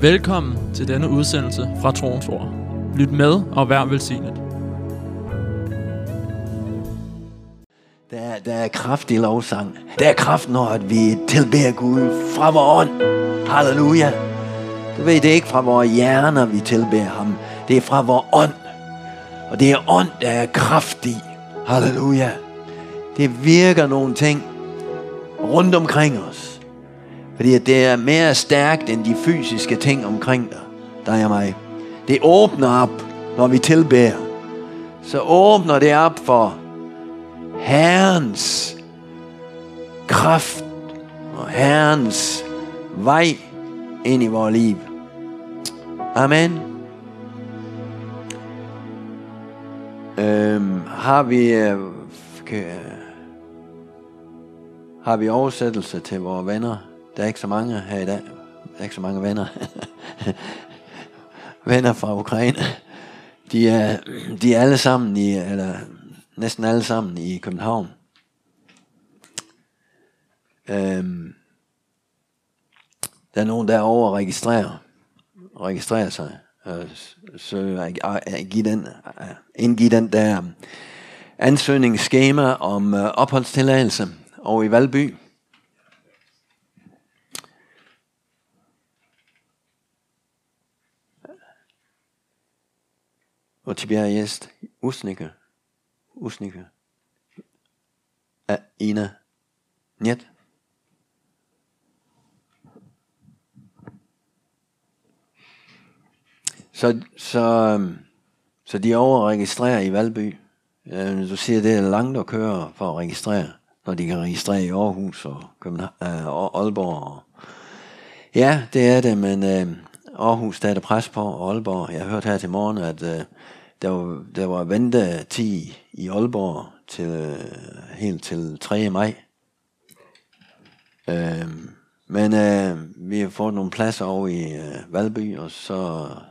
Velkommen til denne udsendelse fra Troens Ord. Lyt med og vær velsignet. Der er kraft i lovsang. Der er kraft, når vi tilbeder Gud fra vor ånd. Halleluja. Du ved, det er ikke fra vores hjerner, vi tilbeder ham. Det er fra vor ånd. Og det er ånd, der er kraft i. Halleluja. Det virker nogle ting rundt omkring os. Fordi det er mere stærkt end de fysiske ting omkring dig og mig. Det åbner op, når vi tilbeder. Så åbner det op for Herrens kraft og Herrens vej ind i vores liv. Amen. Har vi oversættelse til vores venner? Der er ikke så mange her i dag. Der er ikke så mange venner. Venner fra Ukraine. De er alle sammen næsten alle sammen i København. Der er nogen derovre, registrerer sig. Så indgiv den der ansøgningsskema om opholdstilladelse over i Valby. У тебя есть усника? Усника? А Ина? Нет? Så de overregistrerer i Valby. Du siger, det er langt at køre for at registrere, når de kan registrere i Aarhus og Aalborg. Ja, det er det, men Aarhus, der er det pres på, og Aalborg. Jeg hørte her til morgen, at der var ventetid i Aalborg helt til 3. maj. Men vi har fået nogle pladser over i Valby, og så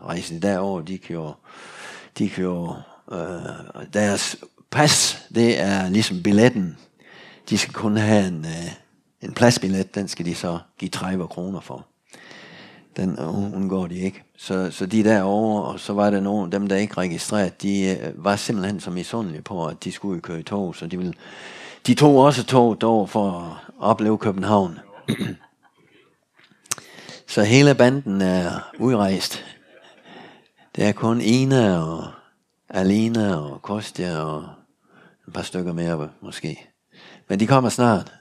rejser de derover. De kan jo deres pas, det er ligesom billetten. De skal kun have en pladsbillet, den skal de så give 30 kroner for. Den undgår de ikke. Så de derovre, og så var der nogen, dem der ikke registrerede, de var simpelthen så misundelige på, at de skulle køre i tog, så de tog også toget over for at opleve København. Så hele banden er udrejst. Det er kun Ina og Alina og Kostja og et par stykker mere måske. Men de kommer snart.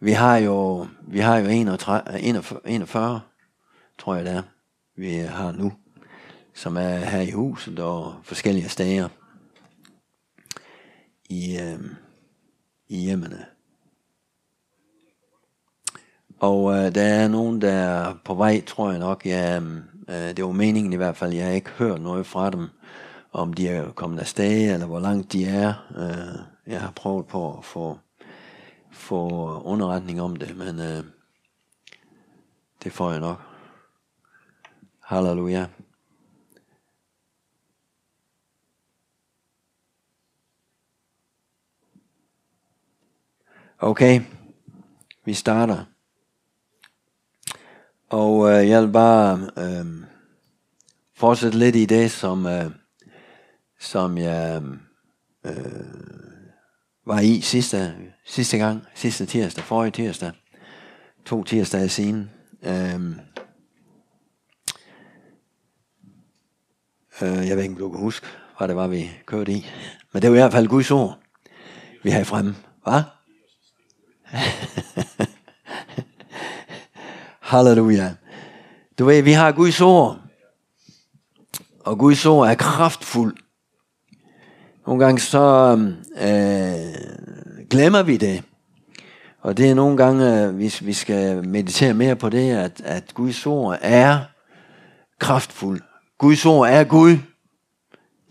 Vi har jo 41, tror jeg det er, vi har nu, som er her i huset og forskellige steder i hjemmene. Og der er nogen, der er på vej, tror jeg nok. Det var meningen i hvert fald. Jeg har ikke hørt noget fra dem, om de er kommet afsted, eller hvor langt de er. Jeg har prøvet på at få underretning om det, men det får jeg nok. Halleluja. Okay, vi starter. Og jeg vil bare fortsætte lidt i det, som jeg var i forrige tirsdag, 2 tirsdage siden. Jeg ved ikke, om du kan huske, hvad det var, vi kørte i. Men det var i hvert fald Guds ord, vi havde fremme. Hva? Halleluja. Du ved, vi har Guds ord. Og Guds ord er kraftfuld. Nogle gange så glemmer vi det. Og det er nogle gange, hvis vi skal meditere mere på det, at Guds ord er kraftfuld. Guds ord er Gud.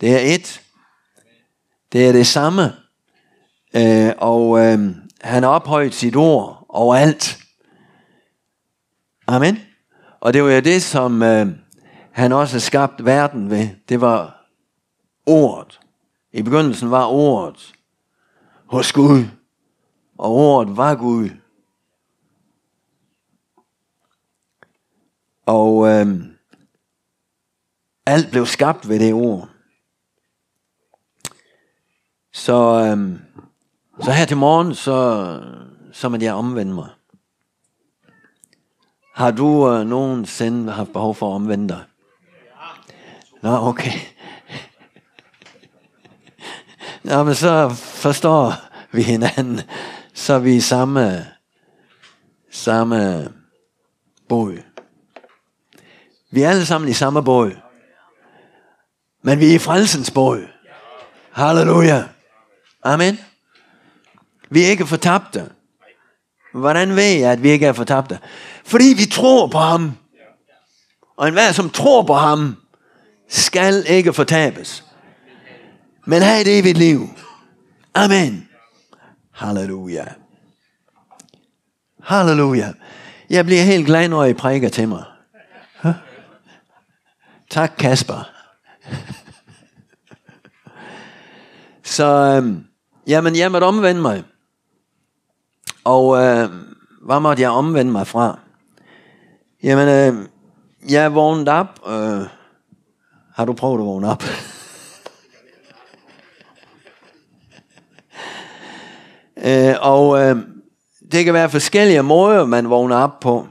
Det er et. Det er det samme. Og han har ophøjet sit ord overalt. Amen. Og det var jo det, som han også skabte verden ved. Det var ordet. I begyndelsen var ordet hos Gud, og ordet var Gud. Og alt blev skabt ved det ord. Så her til morgen, så må jeg omvende mig. Har du nogensinde haft behov for at omvende dig? Nå, okay. Nå, men så forstår vi hinanden. Så er vi i samme båd. Vi er alle sammen i samme båd. Men vi er i frelsens båd. Halleluja. Amen. Vi er ikke fortabte. Hvordan ved jeg, at vi ikke er fortabte? Fordi vi tror på ham. Og enhver, som tror på ham, skal ikke fortabes, men have et evigt liv. Amen. Halleluja. Halleluja. Jeg bliver helt glad, når I prædiker til mig. Huh? Tak, Kasper. Så jamen, jeg måtte omvende mig. Og hvad måtte jeg omvende mig fra? Jamen, jeg vågnede op. Har du prøvet at vågne op? Og det kan være forskellige måder, man vågner op på.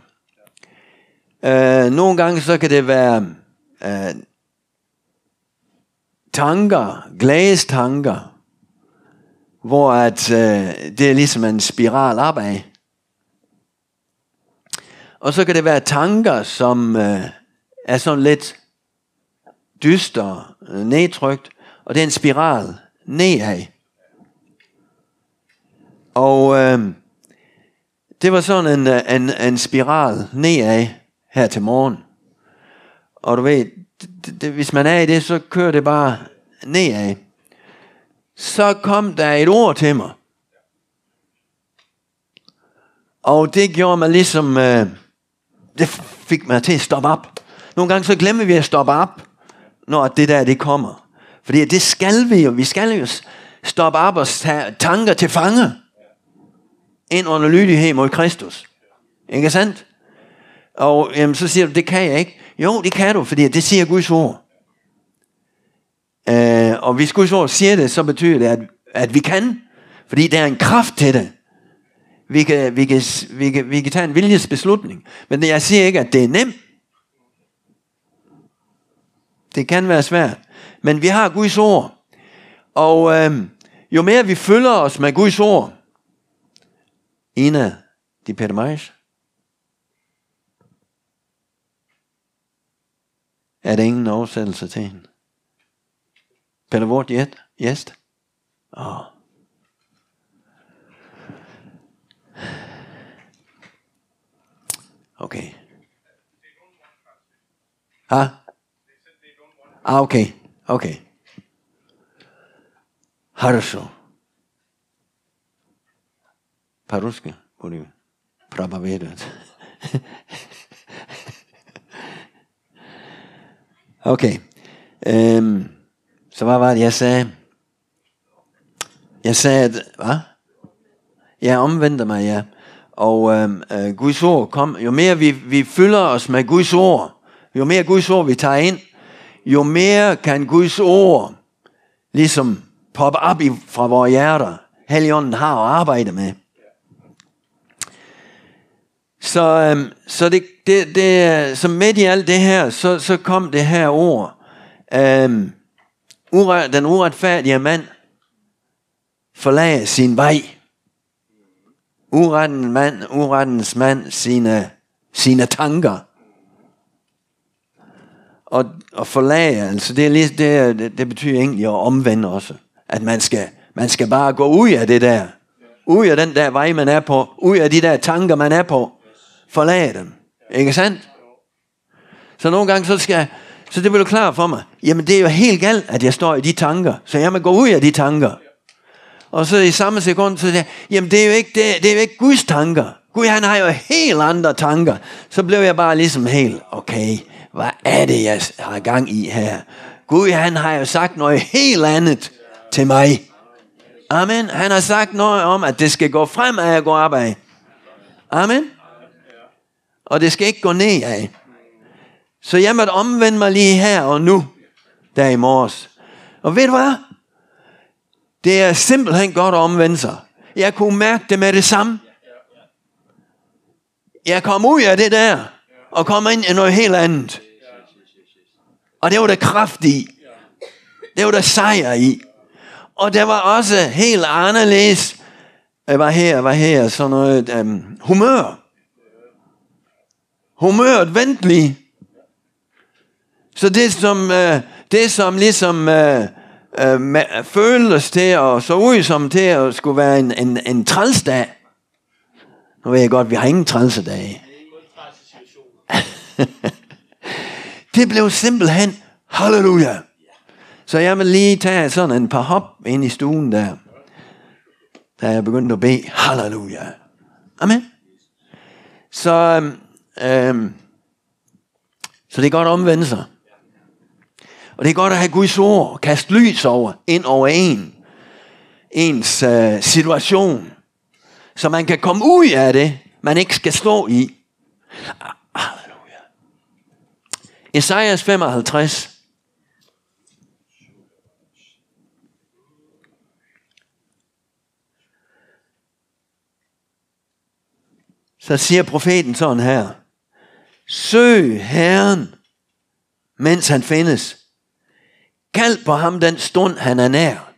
Nogle gange så kan det være tanker, glædestanker, hvor at, det er ligesom en spiral opad. Og så kan det være tanker, som er sådan lidt dyster, nedtrykt, og det er en spiral nedad. Og det var sådan en spiral nedad her til morgen. Og du ved, hvis man er i det, så kører det bare nedad. Så kom der et ord til mig. Og det gjorde mig ligesom, det fik mig til at stoppe op. Nogle gange så glemmer vi at stoppe op, når det der, det kommer. Fordi det skal vi jo. Vi skal jo stoppe op og tage tanker til fange. En underlydighed mod Kristus. Ikke sandt? Og jamen, så siger du, det kan jeg ikke. Jo, det kan du, fordi det siger Guds ord. Og hvis Guds ord siger det, så betyder det, at vi kan. Fordi der er en kraft til det. Vi kan tage en viljesbeslutning. Men jeg siger ikke, at det er nemt. Det kan være svært. Men vi har Guds ord. Og jo mere vi følger os med Guds ord. Ina, de Peter Majs. Er der ingen oversættelse til hende? Peter Vort, yes. Oh. Okay. Ah? Ah, okay. Хорошо. По-русски будем проповедовать. Okay. Så hvad var det, jeg sagde? Jeg sagde, at... Hvad? Jeg omvendte mig, ja. Og Guds ord kom. Jo mere vi fylder os med Guds ord, jo mere Guds ord vi tager ind, jo mere kan Guds ord ligesom poppe op fra vores hjerter. Helligånden har at arbejde med. Så det som midt i alt det her, så kom det her ord. Den uretfærdige mand forlagde sin vej. Urettens mand sine tanker. Og forlage, altså det betyder egentlig at omvende også. At man skal bare gå ud af det der. Ud af den der vej, man er på. Ud af de der tanker, man er på. Forlage dem. Ikke sandt? Så nogle gange så det bliver jo klart for mig. Jamen det er jo helt galt, at jeg står i de tanker. Så jeg må gå ud af de tanker. Og så i samme sekund, så siger jeg, jamen det er jo ikke Guds tanker. Gud, han har jo helt andre tanker. Så blev jeg bare ligesom helt, okay, hvad er det, jeg har gang i her? Gud, han har jo sagt noget helt andet til mig. Amen. Han har sagt noget om, at det skal gå frem af at gå opad. Amen. Og det skal ikke gå ned af. Så jeg måtte omvende mig lige her og nu, der i morges. Og ved du hvad? Det er simpelthen godt at omvende sig. Jeg kunne mærke det med det samme. Jeg kom ud af det der, og kom ind i noget helt andet. Og det var der kraft i. Det var der sejr i. Og der var også helt anderledes, var her, sådan noget humør. Humøret venteligt. Så det som ligesom føles til og så ud som til at skulle være en trælsdag. Nu ved jeg godt, vi har ingen trælsedage. Det blev simpelthen halleluja. Så jeg vil lige tage sådan en par hop ind i stuen der, da jeg begyndte at bede halleluja. Amen. Så det er godt at omvende sig. Og det er godt at have Guds ord, kaste lys over, ind over ens situation, så man kan komme ud af det, man ikke skal stå i. Halleluja. Esajas 55. Så siger profeten sådan her: Søg Herren, mens han findes. Kald på ham den stund, han er nær.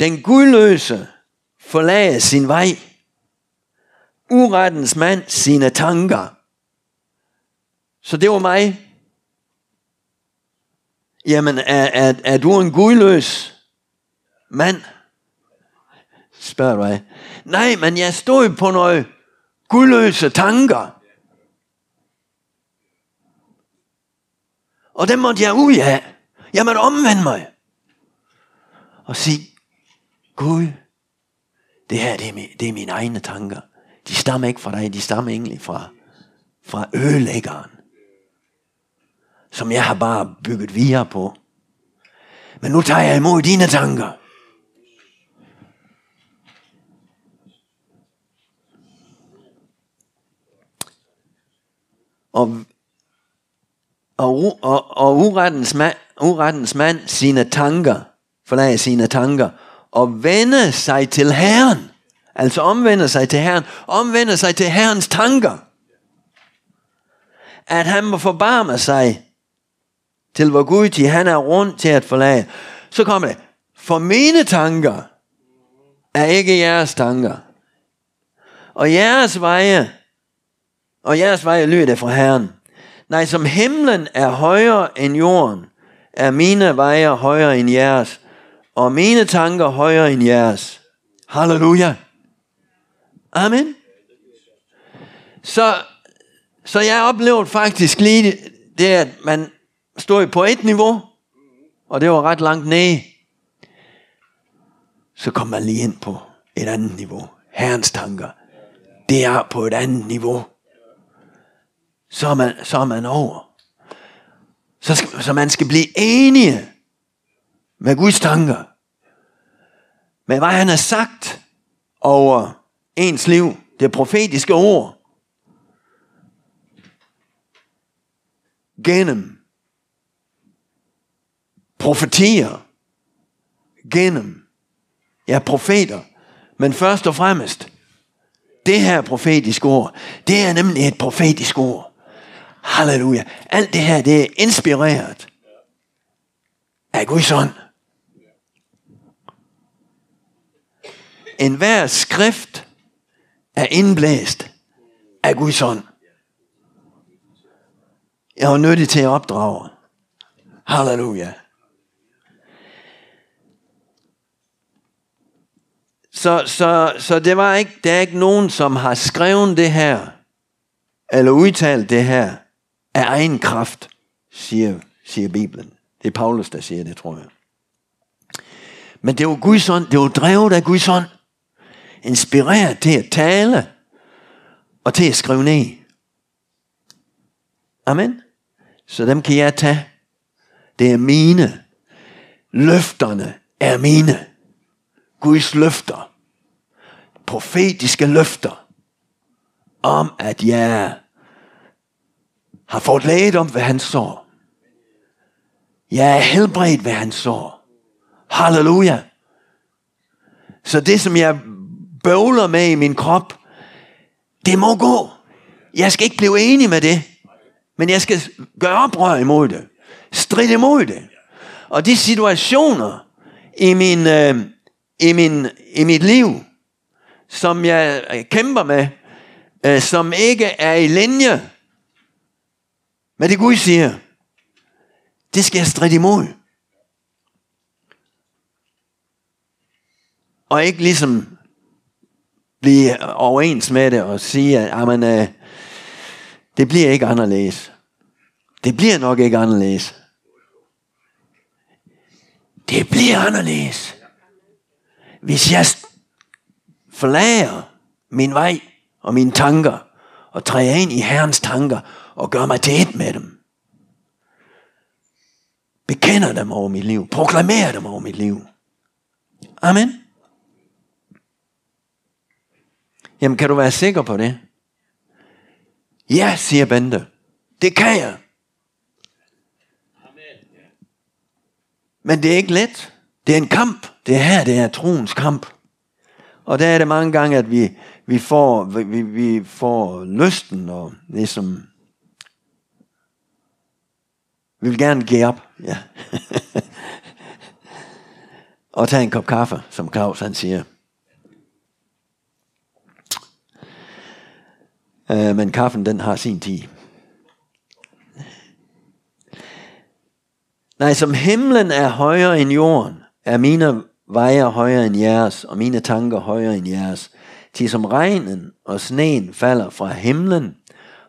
Den gudløse forlader sin vej, urettens mand sine tanker. Så det var mig. Jamen, er du en gudløs mand? Spørger du mig. Nej, men jeg stod på noget gudløse tanker. Og den måtte jeg ud af. Jeg måtte omvende mig. Og sige, Gud, det her det er mine egne tanker. De stammer ikke fra dig, de stammer egentlig fra ødelæggeren. Som jeg har bare bygget videre på. Men nu tager jeg imod dine tanker. Og urettens mand sine tanker, forlader sine tanker, og vende sig til Herren. Altså omvende sig til Herren. Omvende sig til Herrens tanker. At han må forbarme sig til hvor Gud, til han er rundt til at forlade. Så kommer det. For mine tanker er ikke jeres tanker. Og jeres veje lyder fra Herren. Nej, som himlen er højere end jorden, er mine veje højere end jeres, og mine tanker højere end jeres. Halleluja. Amen. Så jeg oplevede faktisk lige det, at man stod på et niveau, og det var ret langt nede. Så kom man lige ind på et andet niveau. Herrens tanker, det er på et andet niveau. Så er man over. Så man skal blive enige med Guds tanker. Med hvad han har sagt over ens liv. Det profetiske ord. Gennem profetier. Gennem. Ja, profeter. Men først og fremmest. Det her profetiske ord. Det er nemlig et profetisk ord. Halleluja. Alt det her, det er inspireret af Guds ånd. Enhver skrift er indblæst af Guds ånd. Jeg var nyttig til at opdrage. Halleluja. Så der er ikke nogen, som har skrevet det her, eller udtalt det her, af egen kraft, siger Bibelen. Det er Paulus, der siger det, tror jeg. Men det var Guds ånd, det var drevet af Guds ånd, inspireret til at tale, og til at skrive ned. Amen. Så dem kan jeg tage. Det er mine. Løfterne er mine. Guds løfter. Profetiske løfter. Om at jeg har fået læget om, hvad han sår. Jeg er helbredt, hvad han sår. Halleluja. Så det, som jeg bøvler med i min krop, det må gå. Jeg skal ikke blive enig med det, men jeg skal gøre oprør imod det. Stride imod det. Og de situationer i mit liv, som jeg kæmper med, som ikke er i linje med det Gud siger, det skal jeg stride imod. Og ikke ligesom blive overens med det og sige, at det bliver ikke anderledes. Det bliver nok ikke anderledes. Det bliver anderledes. Hvis jeg forlader min vej og mine tanker og træder ind i Herrens tanker og gør mig til et med dem. Bekender dem over mit liv. Proklamerer dem over mit liv. Amen. Jamen, kan du være sikker på det? Ja, siger Bente. Det kan jeg. Men det er ikke let. Det er en kamp. Det er troens kamp. Og der er det mange gange, at vi får lysten, og ligesom, vi vil gerne give op. Ja. Og tage en kop kaffe, som Claus han siger. Men kaffen, den har sin tid. Nej, som himlen er højere end jorden, er mine vejer højere end jeres, og mine tanker højere end jeres. Til som regnen og sneen falder fra himlen,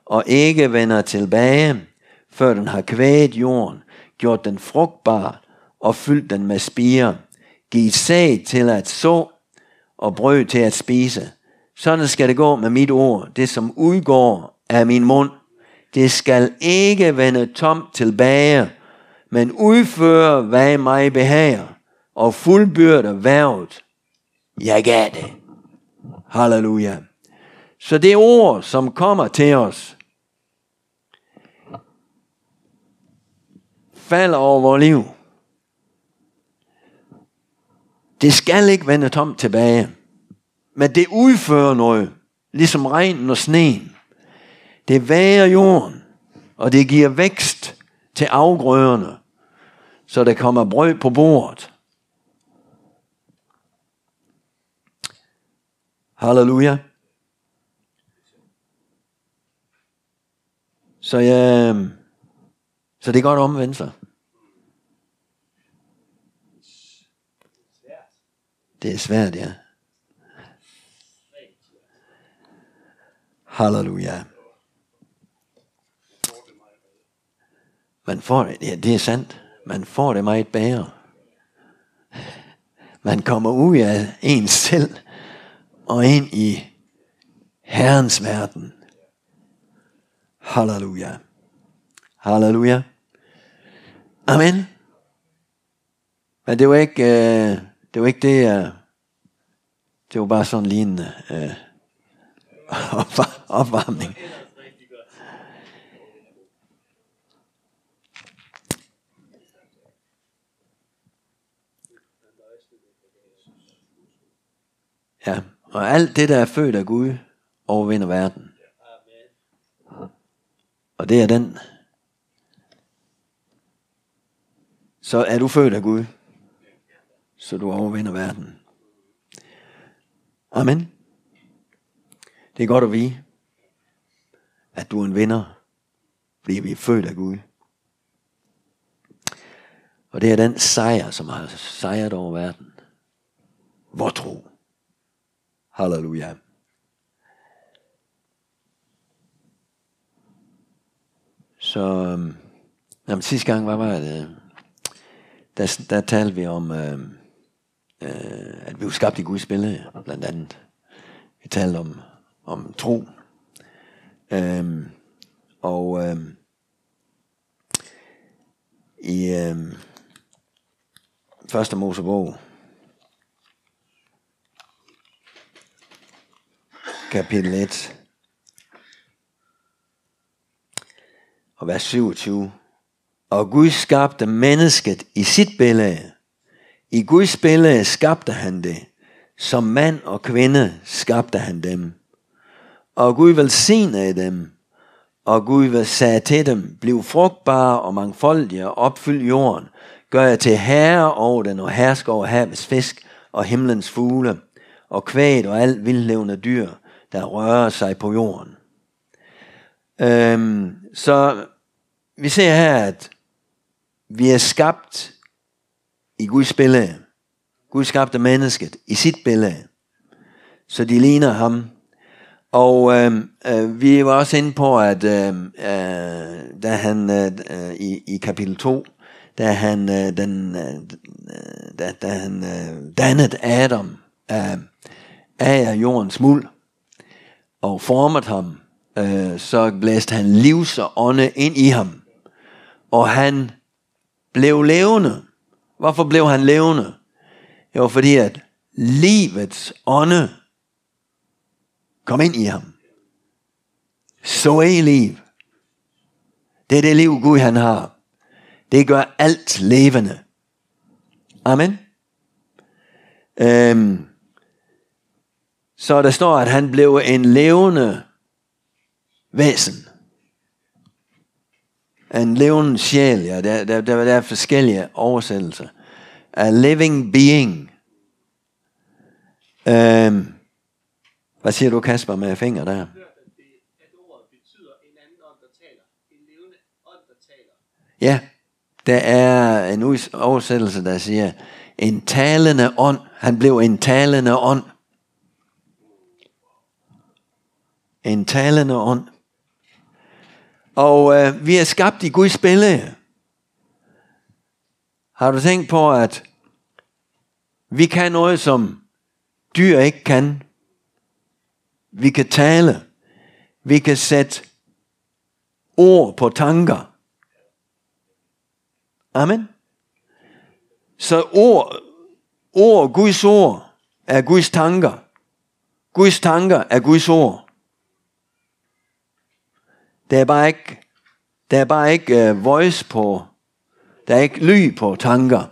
og ikke vender tilbage, før den har kvæget jorden, gjort den frugtbar og fyldt den med spirer, givet sæd til at så og brød til at spise. Sådan skal det gå med mit ord, det som udgår af min mund. Det skal ikke vende tomt tilbage, men udføre, hvad mig behager, og fuldbyrder værvet. Jeg gav det. Halleluja. Så det ord, som kommer til os, falder over vores liv. Det skal ikke vende tomt tilbage, men det udfører noget, ligesom regnen og sneen. Det væger jorden, og det giver vækst til afgrøderne, så der kommer brød på bordet. Halleluja. Så det er godt at omvende sig. Det er svært, ja. Halleluja. Man får det, ja, det er sandt. Man får det meget bedre. Man kommer ud af ens selv og ind i Herrens verden. Halleluja. Halleluja. Amen. Men det var ikke det var bare sådan lige en opvarmning. Ja, og alt det, der er født af Gud, overvinder verden. Og det er den. Så er du født af Gud, så du overvinder verden. Amen. Det er godt at vide, at du er en vinder, fordi vi er født af Gud. Og det er den sejr, som har sejret over verden. Vor tro. Halleluja. Så sidste gang, hvad var det? Der talte vi om, at vi var skabt i Guds billede, blandt andet. Vi talte om tro. I første Mosebog, kapitel 1 og vers 27. Og Gud skabte mennesket i sit billede. I Guds billede skabte han det. Som mand og kvinde skabte han dem. Og Gud velsignede dem. Og Gud sagde til dem, bliv frugtbare og mangfoldige og opfyld jorden. Gør jeg til herre over den og hersker over havets fisk og himlens fugle og kvæg og alt vildlevende dyr, der rører sig på jorden. Så vi ser her, at vi er skabt i Guds billede. Gud skabte mennesket i sit billede, så de ligner ham. Og vi var også inde på, at da han i kapitel 2, da han dannede Adam af jordens muld og formede ham, så blæste han livs og ånde ind i ham, og han blev levende. Hvorfor blev han levende? Jo, fordi at livets ånde kom ind i ham. Så er liv. Det er det liv Gud han har. Det gør alt levende. Amen. Så der står, at han blev en levende væsen. En levende sjæl. Ja, der er forskellige oversættelser. A living being. Hvad siger du, Kasper, med fingre der? At ordet betyder en anden ånd, der taler. En levende ånd, der taler. Ja, der er en oversættelse, der siger, en talende ånd. Han blev en talende ånd. En talende ånd. Og vi er skabt i Guds billede. Har du tænkt på, at vi kan noget, som dyr ikke kan? Vi kan tale. Vi kan sætte ord på tanker. Amen. Så ord, Guds ord, er Guds tanker. Guds tanker er Guds ord. Der er bare ikke voice på. Der er ikke lyd på tanker.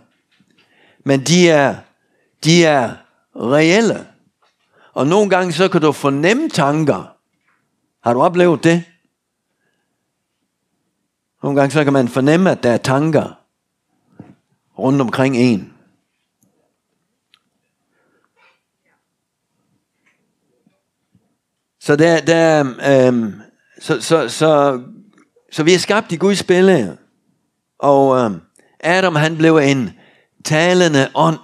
Men de er reelle. Og nogle gange så kan du fornemme tanker. Har du oplevet det? Nogle gange så kan man fornemme, at der er tanker rundt omkring en. Så så vi er skabt i Guds billede. Og Adam han blev en talende ånd.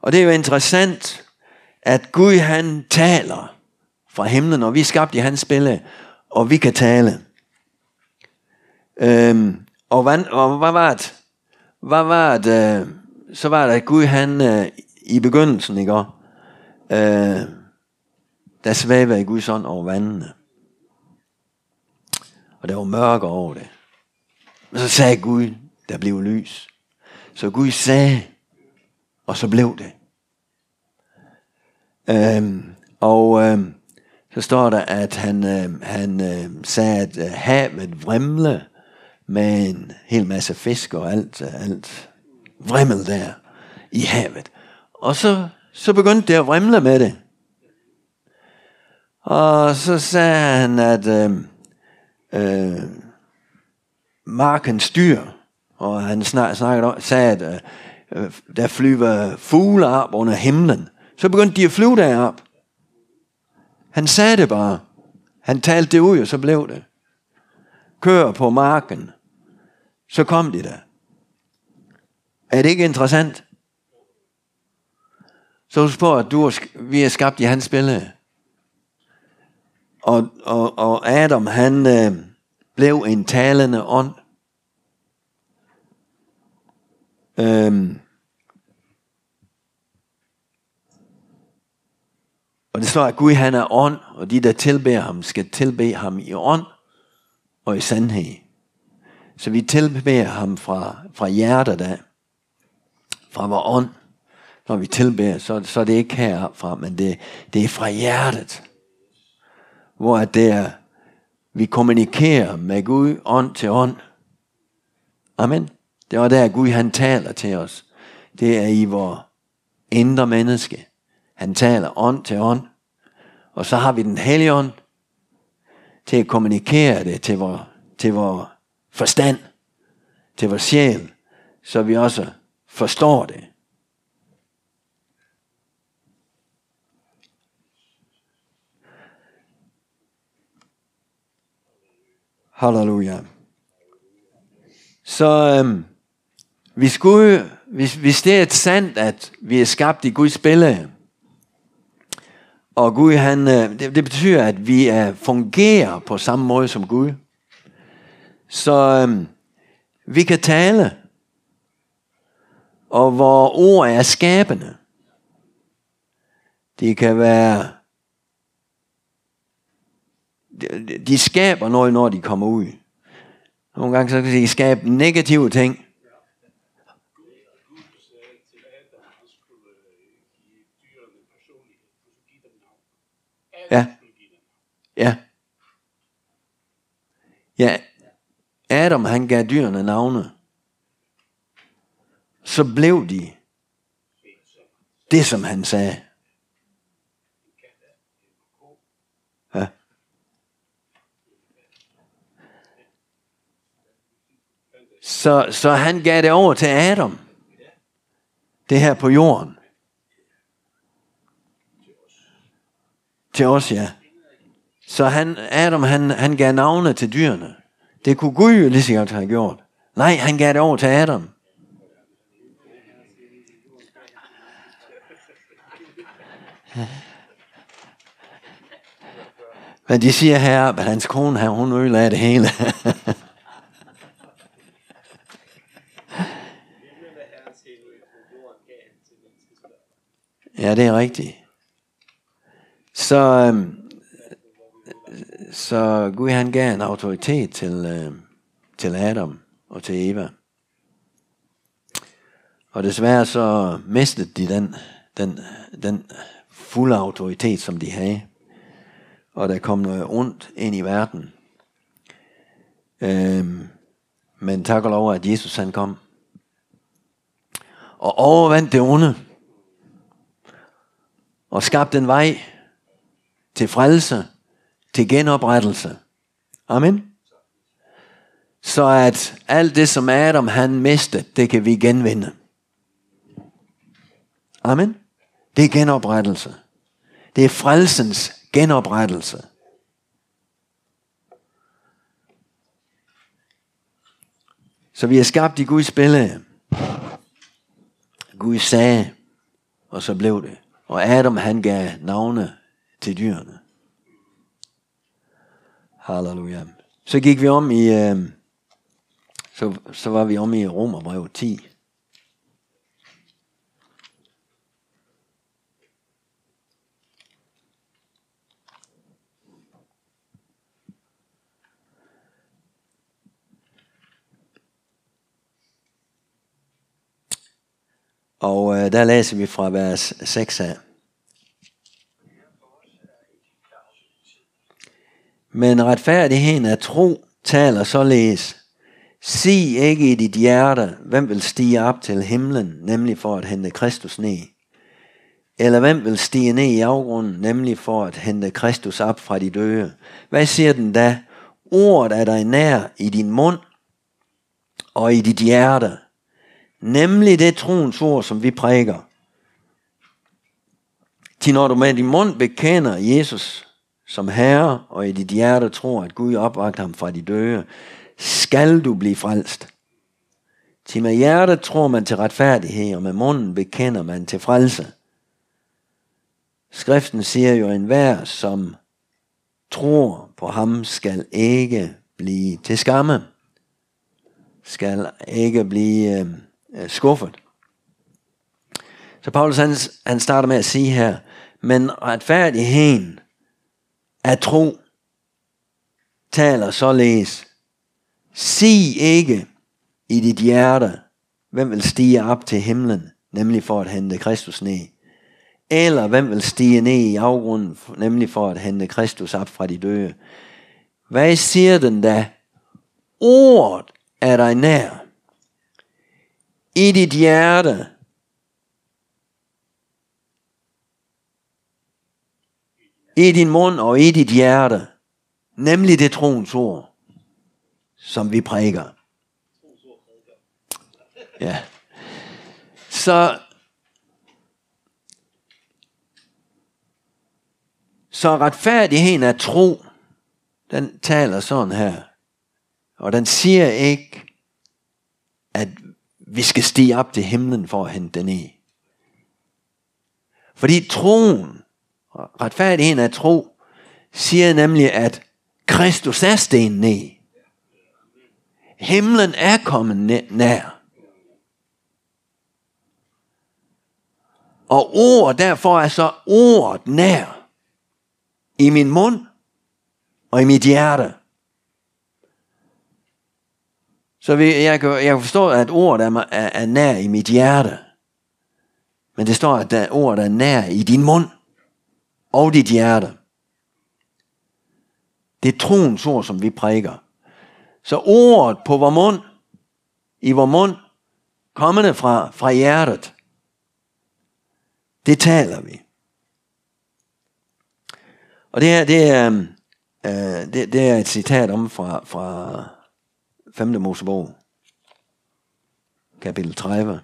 Og det er jo interessant, at Gud han taler fra himlen, og vi er skabt i hans billede, og vi kan tale. Så var det, at Gud han i begyndelsen, ikke? Der svævede Guds ånd over vandene. Og der var mørke over det. Og så sagde Gud, der blev lys. Så Gud sagde, og så blev det. Så står der, at han sagde, at havet vrimlede med en hel masse fisk og alt vrimlede der i havet. Og så begyndte det at vrimle med det. Og så sagde han, at markens dyr, og han sagde, at der flyver fugle op under himlen. Så begyndte de at flyve derop. Han sagde det bare. Han talte det ud, og så blev det. Kører på marken. Så kom de der. Er det ikke interessant? Så husk på, at vi er skabt i hans billede. Og Adam, han blev en talende ånd. Og det står, at Gud han er ånd, og de der tilbeder ham, skal tilbede ham i ånd og i sandhed. Så vi tilbeder ham fra hjertet af, fra vores ånd. Når vi tilbeder, så er det ikke herfra, men det er fra hjertet. Hvor det er Vi kommunikerer med Gud ånd til ånd. Amen. Det var der Gud han taler til os. Det er i vores indre menneske. Han taler ånd til ånd. Og så har vi den hellige ånd til at kommunikere det til vores forstand, til vores sjæl, så vi også forstår det. Halleluja. Så hvis det er sandt, at vi er skabt i Guds billede, og Gud det betyder, at vi fungerer på samme måde som Gud, så vi kan tale, og vores ord er skabende. De kan være, de skaber noget, når de kommer ud. Nogle gange så kan de skabe negative ting. Ja. Ja. Ja. Adam han gav dyrene navne. Så blev de det, som han sagde. Ja. Så han gav det over til Adam. Det her på jorden. Til os, ja. Så Adam gav navne til dyrene. Det kunne Gud jo lige så godt have gjort. Nej, han gav det over til Adam. Men de siger heroppe, at hans kone her, hun ødelagde det hele. Ja, det er rigtigt. Så Gud han gav en autoritet til Adam og til Eva. Og desværre så mistede de den fulde autoritet, som de havde. Og der kom noget ondt ind i verden. Men tak og lov, at Jesus han kom. Og overvandt det onde. Og skabte en vej til frelse, til genoprettelse. Amen. Så at alt det, som Adam han mistede, det kan vi genvinde. Amen. Det er genoprettelse. Det er frelsens genoprettelse. Så vi er skabt i Guds billede. Gud sagde, og så blev det. Og Adam han gav navne til dyrene. Halleluja. Så gik vi om i så var vi om i Romerbrevet 10. Og der læser vi fra vers 6 af. Men retfærdigheden af tro taler således: sig ikke i dit hjerte, hvem vil stige op til himlen, nemlig for at hente Kristus ned. Eller hvem vil stige ned i afgrunden, nemlig for at hente Kristus op fra de døde. Hvad siger den da? Ordet er dig nær i din mund og i dit hjerte. Nemlig det troens ord, som vi prædiker. Til når du med din mund bekender Jesus som Herre, og i dit hjerte tror, at Gud opvakte ham fra de døde, skal du blive frelst. Til med hjertet tror man til retfærdighed, og med munden bekender man til frelse. Skriften siger jo, at enhver, som tror på ham, skal ikke blive til skamme. Skal ikke blive skuffet. Så Paulus han starter med at sige her: men retfærdigheden af tro taler således: sig ikke i dit hjerte, hvem vil stige op til himlen, nemlig for at hente Kristus ned. Eller hvem vil stige ned i afgrunden, nemlig for at hente Kristus op fra de døde. Hvad siger den da? Ordet er dig nær. I dit hjerte. I din mund og i dit hjerte. Nemlig det troens ord, som vi prædiker. Ja. Så retfærdigheden af tro, den taler sådan her. Og den siger ikke, at vi skal stige op til himlen for at hente den i. Fordi troen, retfærdigheden af tro, siger nemlig, at Kristus er stenen ned. Himlen er kommet nær. Og ordet, derfor er så ordet nær. I min mund og i mit hjerte. Så jeg forstår, at ordet er nær i mit hjerte. Men det står, at ordet er nær i din mund og dit hjerte. Det er troens ord, som vi prædiker. Så ordet på vor mund, i vor mund, kommende fra hjertet, det taler vi. Og det her, det er et citat om fra 5. Mosebog, kapitel 30.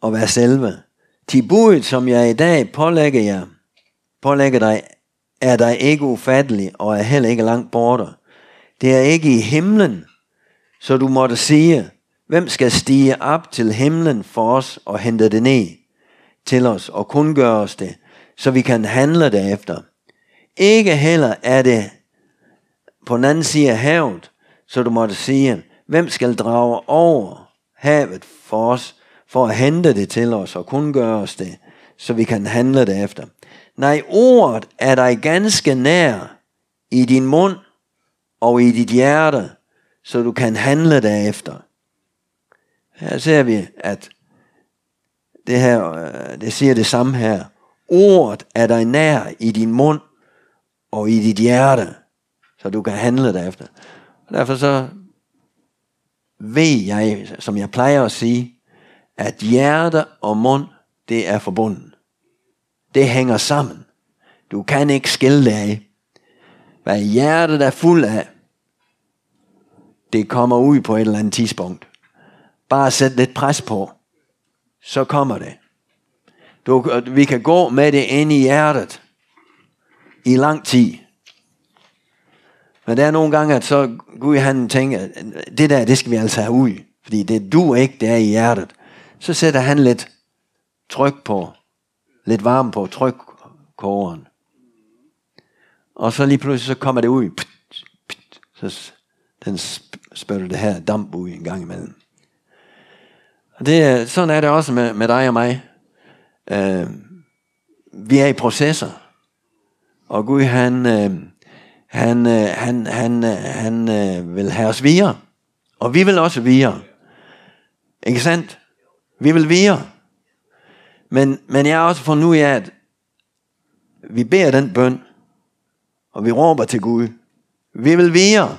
Og vær selve. De bud, som jeg i dag pålægger dig, er dig ikke ufattelig og er heller ikke langt borte. Det er ikke i himlen, så du måtte sige, hvem skal stige op til himlen for os og hente det ned til os og kun gøre os det, så vi kan handle derefter. Ikke heller er det på den anden side af havet, så du måtte sige, hvem skal drage over havet for os, for at hente det til os og kun gøre os det, så vi kan handle derefter. Nej, ordet er dig ganske nær i din mund og i dit hjerte, så du kan handle derefter. Her ser vi, at det her, det siger det samme her. Ordet er dig nær i din mund og i dit hjerte, så du kan handle derefter. Og derfor så ved jeg, som jeg plejer at sige, at hjerte og mund, det er forbundet. Det hænger sammen. Du kan ikke skille det af. Hvad hjertet er fuld af, det kommer ud på et eller andet tidspunkt. Bare sæt lidt pres på, så kommer det. Vi kan gå med det ind i hjertet i lang tid. Men der er nogle gange, at så Gud han tænker, at det der, det skal vi altså have ud. Fordi det du ikke, det er i hjertet. Så sætter han lidt tryk på, lidt varme på trykkogeren. Og så lige pludselig, så kommer det ud. Så den spytter det her damp ud en gang imellem. Og det, sådan er det også med dig og mig. Vi er i processer. Og Gud, han vil have os videre. Og vi vil også videre. Ikke sandt? Vi vil videre. Men jeg har også fundet ud af, at vi beder den bøn, og vi råber til Gud. Vi vil videre.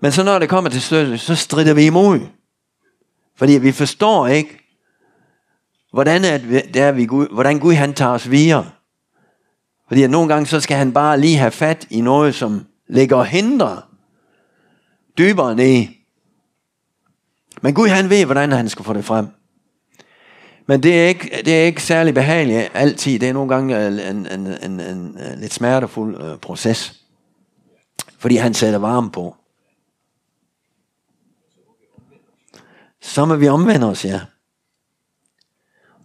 Men så når det kommer til støtte, så strider vi imod. Fordi vi forstår ikke, hvordan Gud han tager os videre. Fordi at nogle gange, så skal han bare lige have fat i noget, som ligger og hindrer dybere ned. Men Gud han ved, hvordan han skal få det frem. Men det er ikke særlig behageligt altid. Det er nogle gange en lidt smertefuld proces. Fordi han sætter varme på. Så må vi omvende os, ja.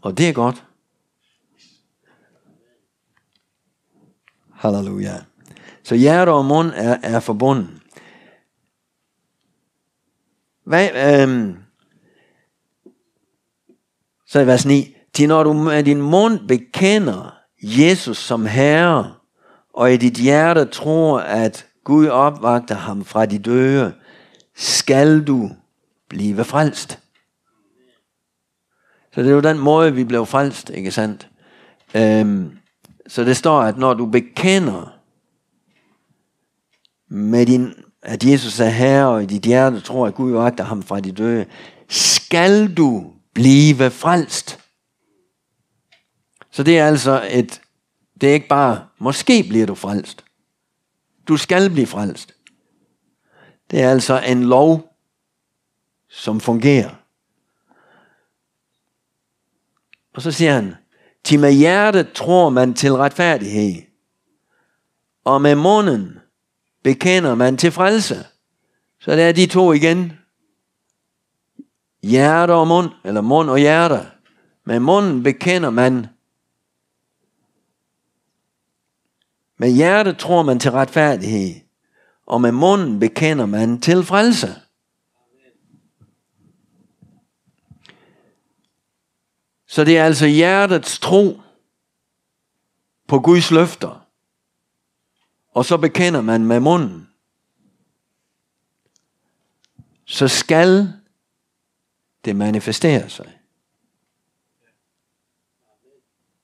Og det er godt. Halleluja. Så hjerte og mund er forbundet. Så i vers 9. Til når du med din mund bekender Jesus som Herre, og i dit hjerte tror, at Gud opvagter ham fra de døde, skal du blive frelst. Så det er jo den måde, vi blev frelst, ikke sandt? Så det står, at når du bekender med din, at Jesus er herre, og i dit hjerte tror, at Gud opvækker ham fra de døde, skal du blive frelst. Så det er altså det er ikke bare, måske bliver du frelst. Du skal blive frelst. Det er altså en lov, som fungerer. Og så siger han, til med hjertet tror man til retfærdighed, og med munden bekender man til frelse. Så det er de to igen. Hjerte og mund, eller mund og hjerte. Med munden bekender man. Med hjertet tror man til retfærdighed, og med munden bekender man til frelse. Så det er altså hjertets tro på Guds løfter, og så bekender man med munden. Så skal det manifestere sig.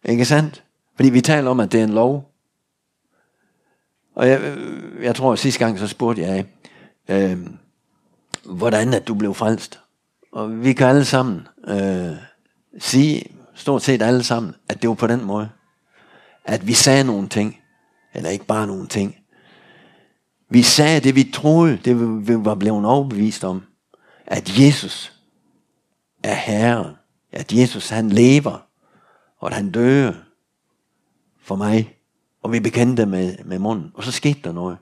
Ikke sandt? Fordi vi taler om, at det er en lov. Og jeg tror, at sidste gang så spurgte jeg, hvordan at du blev frelst. Og vi kan alle sammen sige, stort set alle sammen, at det var på den måde. At vi sagde nogle ting, eller ikke bare nogle ting. Vi sagde det, vi troede, det vi var blevet overbevist om. At Jesus er Herren. At Jesus han lever, og at han døde for mig. Og vi bekendte det med munden. Og så skete der noget.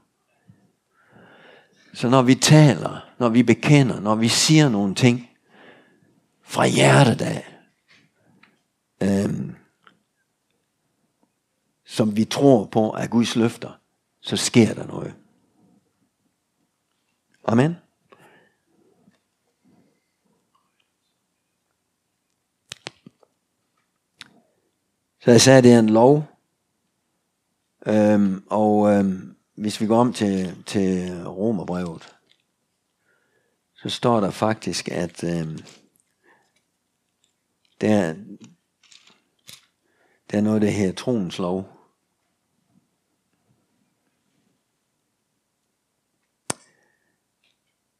Så når vi taler, når vi bekender, når vi siger nogle ting fra hjertet af, som vi tror på er Guds løfter, så sker der noget. Amen. Så jeg sagde, det er en lov. Hvis vi går om til Romerbrevet, så står der faktisk, at der er noget af det her troens lov.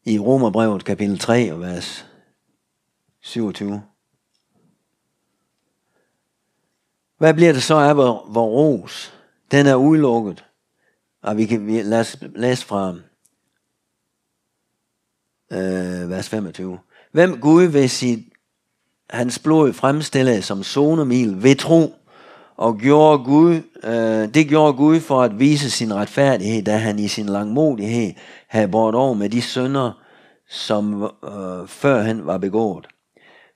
I Romerbrevet kapitel 3 og vers 27. Hvad bliver det så af vor ros? Den er udelukket. Og vi kan læse fra vers 25. Hvem Gud ved hans blod fremstillede som sonemil ved tro, og det gjorde Gud for at vise sin retfærdighed, da han i sin langmodighed havde båret over med de synder, som førhen var begået.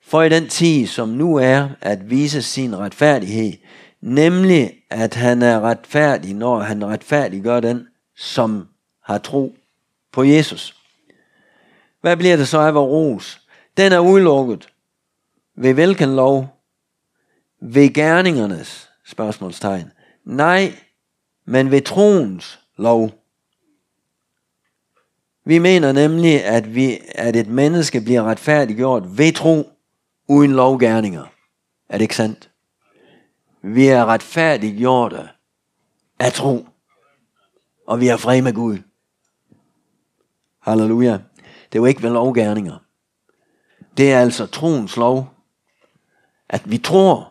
For i den tid, som nu er, at vise sin retfærdighed, nemlig at han er retfærdig, når han retfærdiggør den, som har tro på Jesus. Hvad bliver det så af vor ros? Den er udelukket. Ved hvilken lov? Ved gerningernes? Spørgsmålstegn. Nej, men ved troens lov. Vi mener nemlig, at et menneske bliver retfærdiggjort ved tro, uden lovgerninger. Er det ikke sandt? Vi er retfærdiggjorte af tro, og vi er fri med Gud. Halleluja. Det er jo ikke ved lovgerninger. Det er altså troens lov, at vi tror,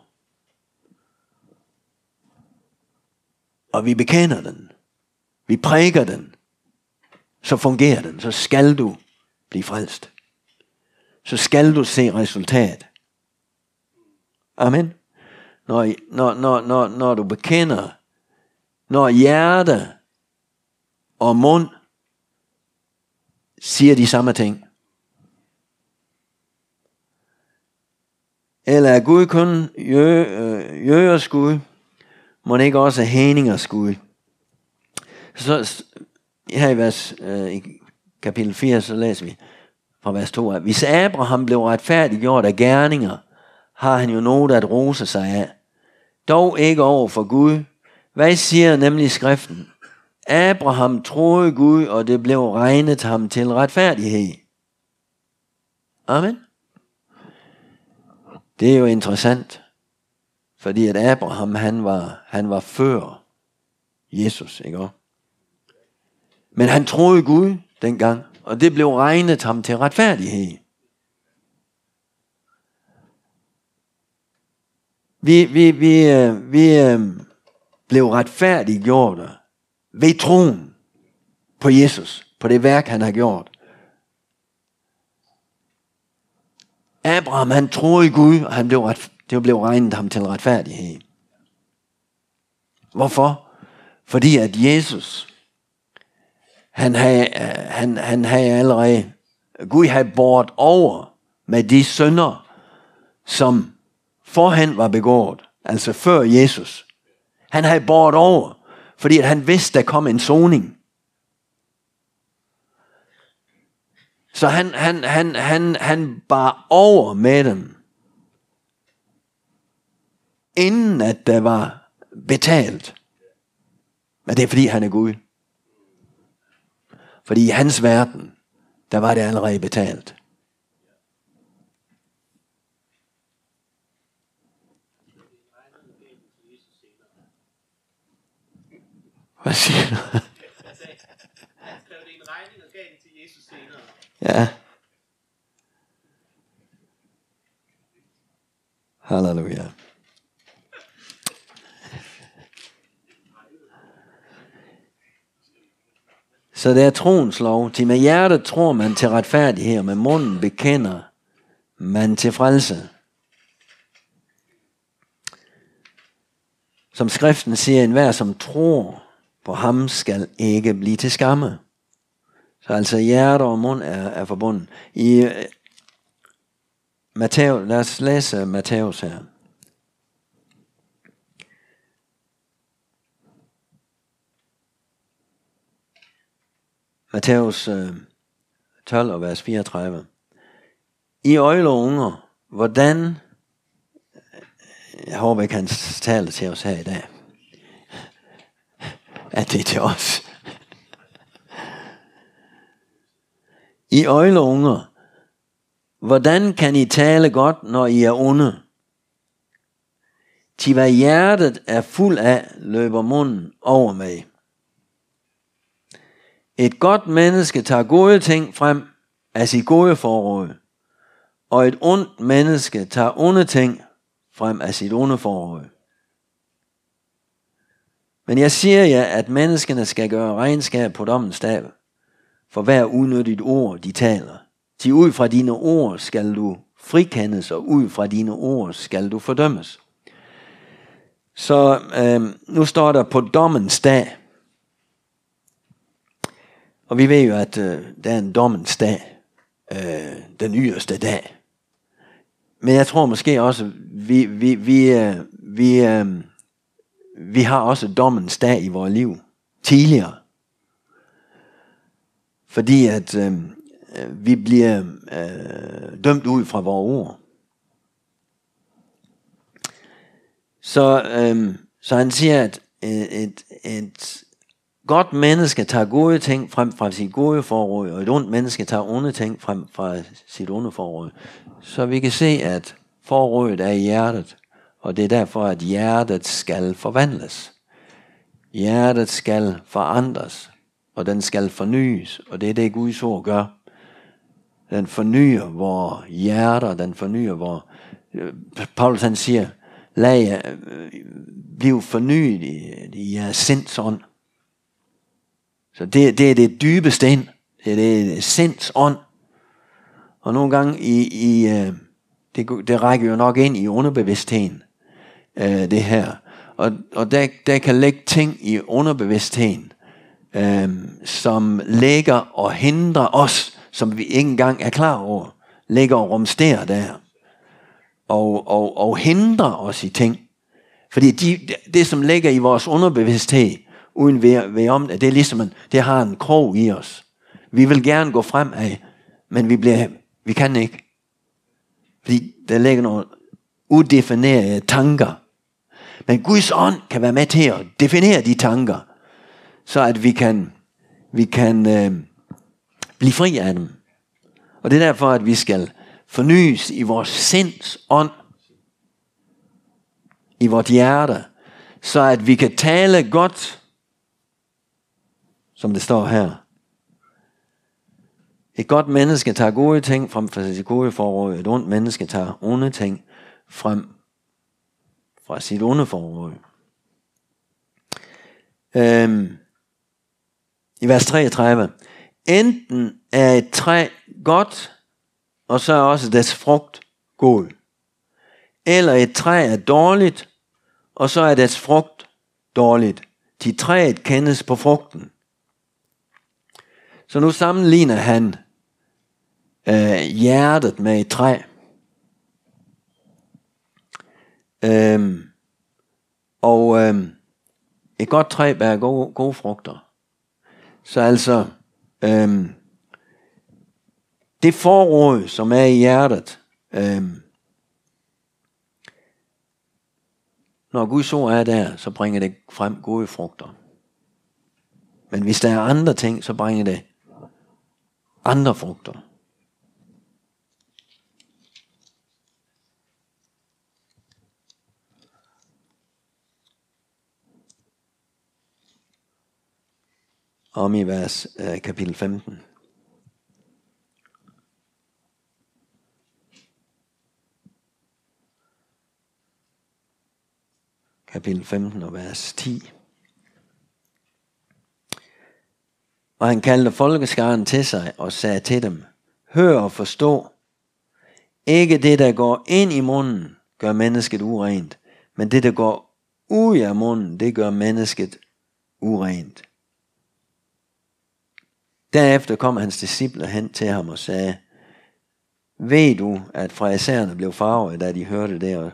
og vi bekender den, vi prædiker den, så fungerer den, så skal du blive frelst. Så skal du se resultat. Amen. Når du bekender, når hjerte og mund siger de samme ting. Eller er Gud kun jøgers Gud, må ikke også heningers Gud. Så her i kapitel 4, så læser vi fra vers 2. Hvis Abraham blev retfærdiggjort af gerninger, har han jo noget at rose sig af. Dog ikke over for Gud. Hvad siger nemlig skriften? Abraham troede Gud, og det blev regnet ham til retfærdighed. Amen. Det er jo interessant, fordi at Abraham han var før Jesus, ikke? Men han troede Gud dengang, og det blev regnet ham til retfærdighed. Vi blev retfærdiggjort ved troen på Jesus, på det værk han har gjort. Abraham han troede Gud, og det blev regnet ham til retfærdighed. Hvorfor? Fordi at Jesus, han havde allerede, Gud havde båret over med de synder, som forhen var begået, altså før Jesus. Han havde båret over, fordi at han vidste, der kom en soning. Så han bar over med dem, inden at der var betalt. Men det er fordi han er Gud. Fordi i hans verden, der var det allerede betalt. Hvad siger du? Han skrev det en regning og gav det til Jesus senere. Ja. Halleluja. Så det er troens lov. Til med hjertet tror man til retfærdighed, og med munden bekender man til frelse. Som skriften siger, enhver som tror på ham skal ikke blive til skamme. Så altså hjerte og mund er forbundet. I Matthæus, lad os læse Matthæus her. Matthæus 12 og vers 34. I øjle og unger, hvordan... Jeg håber ikke, han taler til os her i dag. At det er til os. I øjle og unger, hvordan kan I tale godt, når I er onde? Til hvad hjertet er fuld af, løber munden over med. Et godt menneske tager gode ting frem af sit gode forråd, og et ondt menneske tager onde ting frem af sit onde forråd. Men jeg siger jer, at menneskene skal gøre regnskab på dommens dag for hver unyttigt ord, de taler. Til ud fra dine ord skal du frikendes, og ud fra dine ord skal du fordømmes. Så nu står der på dommens dag. Og vi ved jo, at der er en dommens dag, den yderste dag. Men jeg tror måske også, vi har også dommens dag i vores liv tidligere. Fordi at vi bliver dømt ud fra vores ord. Så han siger, at et godt menneske tager gode ting frem fra sit gode forråd, og et ondt menneske tager onde ting frem fra sit onde forråd. Så vi kan se, at forrådet er i hjertet, og det er derfor, at hjertet skal forvandles. Hjertet skal forandres, og den skal fornyes, og det er det, Guds ord gør. Den fornyer vores hjerter, den fornyer vores... Paulus han siger, bliv fornyet i jeres sindsånd. Så det er det dybeste ind. Det er sindsånd. Og nogle gange det rækker jo nok ind i underbevidstheden, det her. Og der kan ligge ting i underbevidstheden, som ligger og hindrer os, som vi ikke engang er klar over, ligger og rumsterer der. Og hindrer os i ting. Fordi det, som ligger i vores underbevidsthed, uden ved om det, er ligesom det har en krog i os. Vi vil gerne gå fremad, men vi kan ikke. Fordi der ligger nogle udefinerede tanker. Men Guds ånd kan være med til at definere de tanker, så at vi kan blive fri af dem. Og det er derfor, at vi skal fornyes i vores sinds ånd, i vores hjerte, så at vi kan tale godt, som det står her. Et godt menneske tager gode ting frem fra sit gode forråd. Et ondt menneske tager onde ting frem fra sit onde forråd. I vers 33. Enten er et træ godt, og så er også dets frugt god. Eller et træ er dårligt, og så er dets frugt dårligt. De træet kendes på frugten. Så nu sammenligner han hjertet med et træ. Et godt træ bærer gode frugter. Så altså, det forråd, som er i hjertet, når Guds ord er der, så bringer det frem gode frugter. Men hvis der er andre ting, så bringer det andre frugter. Om i vers kapitel 15. Kapitel 15 og vers 10. Og han kaldte folkeskaren til sig og sagde til dem: hør og forstå. Ikke det, der går ind i munden, gør mennesket urent, men det, der går ud af munden, det gør mennesket urent. Derefter kom hans disciple hen til ham og sagde: ved du, at farisæerne blev farvet, da de hørte det, og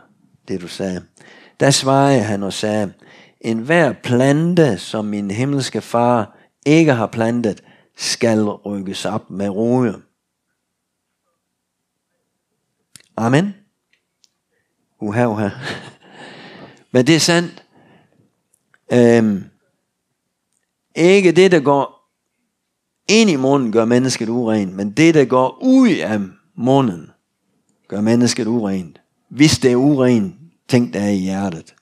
det du sagde? Der svarede han og sagde: enhver plante, som min himmelske far ikke har plantet, skal rykkes op med rode. Amen. Uha. Men det er sandt. Ikke det, der går ind i munden, gør mennesket urent, men det, der går ud af munden, gør mennesket urent. Hvis det er urent, ting, der er i hjertet.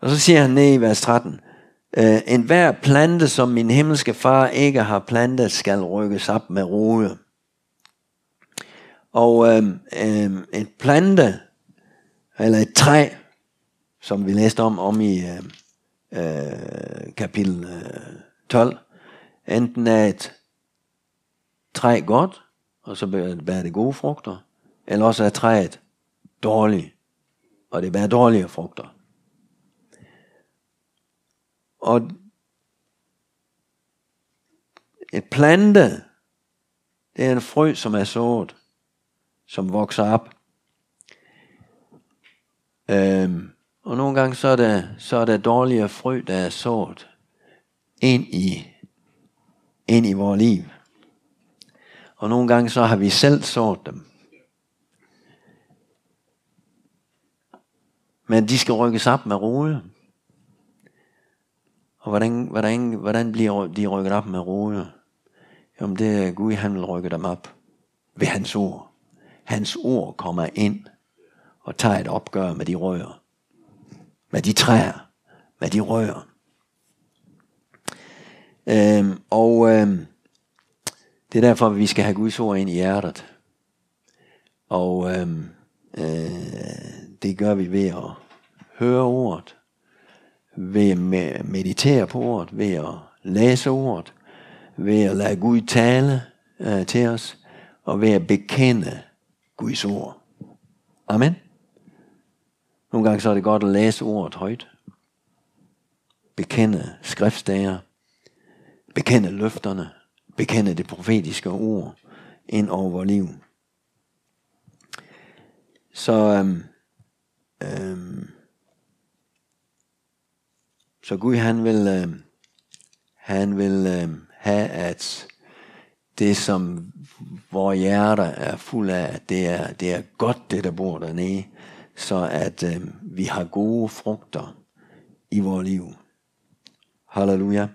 Og så siger han ned i vers 13: enhver plante, som min himmelske far ikke har plantet, skal rykkes op med rode. Og et plante, eller et træ, som vi læste om i kapitel 12, enten er et træ godt, og så bærer det gode frugter, eller også er træet dårligt, og det bærer dårlige frugter. Og et plante, det er en frø, som er sået, som vokser op. Og nogle gange så er der dårligere frø, der er sået ind i vores liv. Og nogle gange så har vi selv sået dem. Men de skal rykkes op med rode. Og hvordan bliver de rykket op med rode? Jamen det er Gud, han vil rykke dem op ved hans ord. Hans ord kommer ind og tager et opgør med de rødder, med de træer, med de rødder. Det er derfor, vi skal have Guds ord ind i hjertet. Og det gør vi ved at høre ordet, ved at meditere på ordet, ved at læse ordet, ved at lade Gud tale til os, og ved at bekende Guds ord. Amen. Nogle gange så er det godt at læse ordet højt. Bekende skriftsteder, bekende løfterne, bekende det profetiske ord ind over vores liv. Så Gud, han vil have, at det, som vores hjerter er fuld af, det er godt, det der bor dernede, så at vi har gode frugter i vores liv. Halleluja.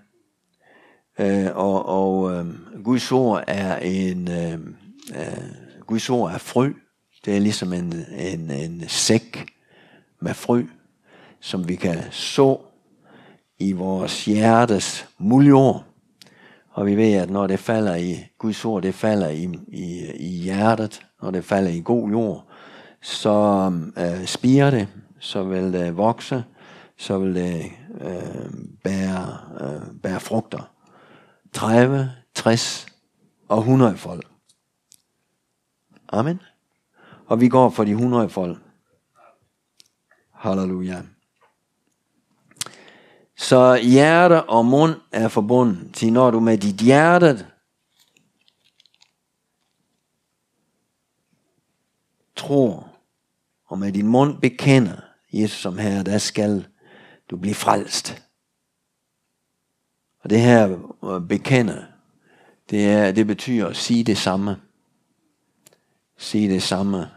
Guds ord er Guds ord er frø. Det er ligesom en sæk med frø, som vi kan så i vores hjertes muljord. Og vi ved, at når det falder i Guds ord, det falder i hjertet, når det falder i god jord, så spirer det, så vil det vokse, så vil det bære frugter. 30, 60 og 100 fold. Amen. Og vi går for de 100 fold. Halleluja. Så hjerte og mund er forbundet. Til når du med dit hjerte tror, og med din mund bekender Jesus som Herre, der skal du blive frelst. Og det her bekender, det betyder at sige det samme. Sige det samme.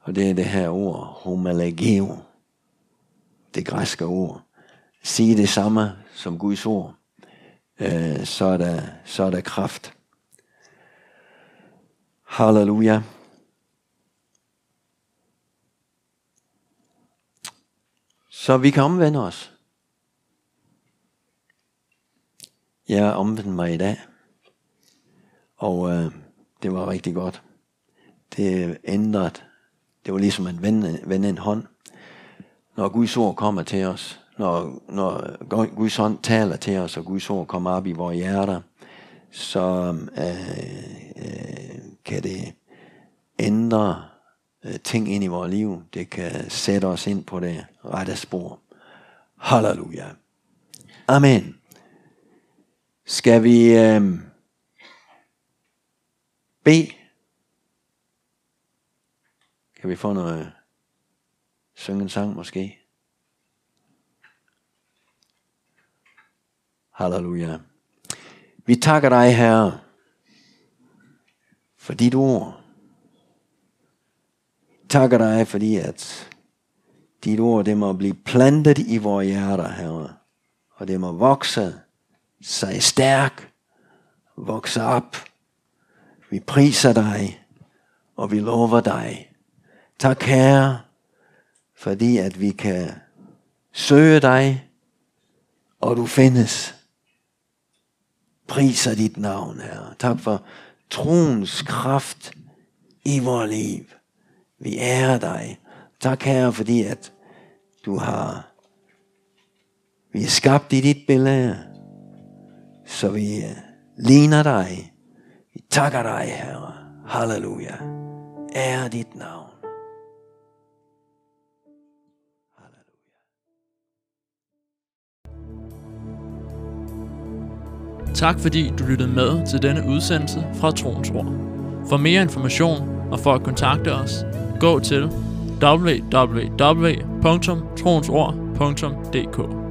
Og det er det her ord, homologeo. Det græske ord. Sige det samme som Guds ord. Så er der kraft. Halleluja. Så vi kan omvende os. Jeg omvendte mig i dag. Og det var rigtig godt. Det ændrede. Det var ligesom at vende en hånd. Når Guds ord kommer til os. Når Guds hånd taler til os, og Guds ord kommer op i vores hjerter, så kan det ændre ting ind i vores liv. Det kan sætte os ind på det rette spor. Halleluja. Amen. Skal vi bede? Kan vi få noget, synge en sang måske? Halleluja. Vi takker dig, Herre, for dit ord. Takker dig, fordi at dit ord, det må blive plantet i vores hjerter, Herre. Og det må vokse sig stærk, vokse op. Vi priser dig, og vi lover dig. Tak, Herre, fordi at vi kan søge dig, og du findes. Priser dit navn, Herre. Tak for troens kraft i vores liv. Vi ærer dig. Tak, Herre, fordi at vi er skabt i dit billede, så vi ligner dig. Vi takker dig, Herre. Halleluja. Ære dit navn. Tak fordi du lyttede med til denne udsendelse fra Troens Ord. For mere information og for at kontakte os, gå til www.troensord.dk.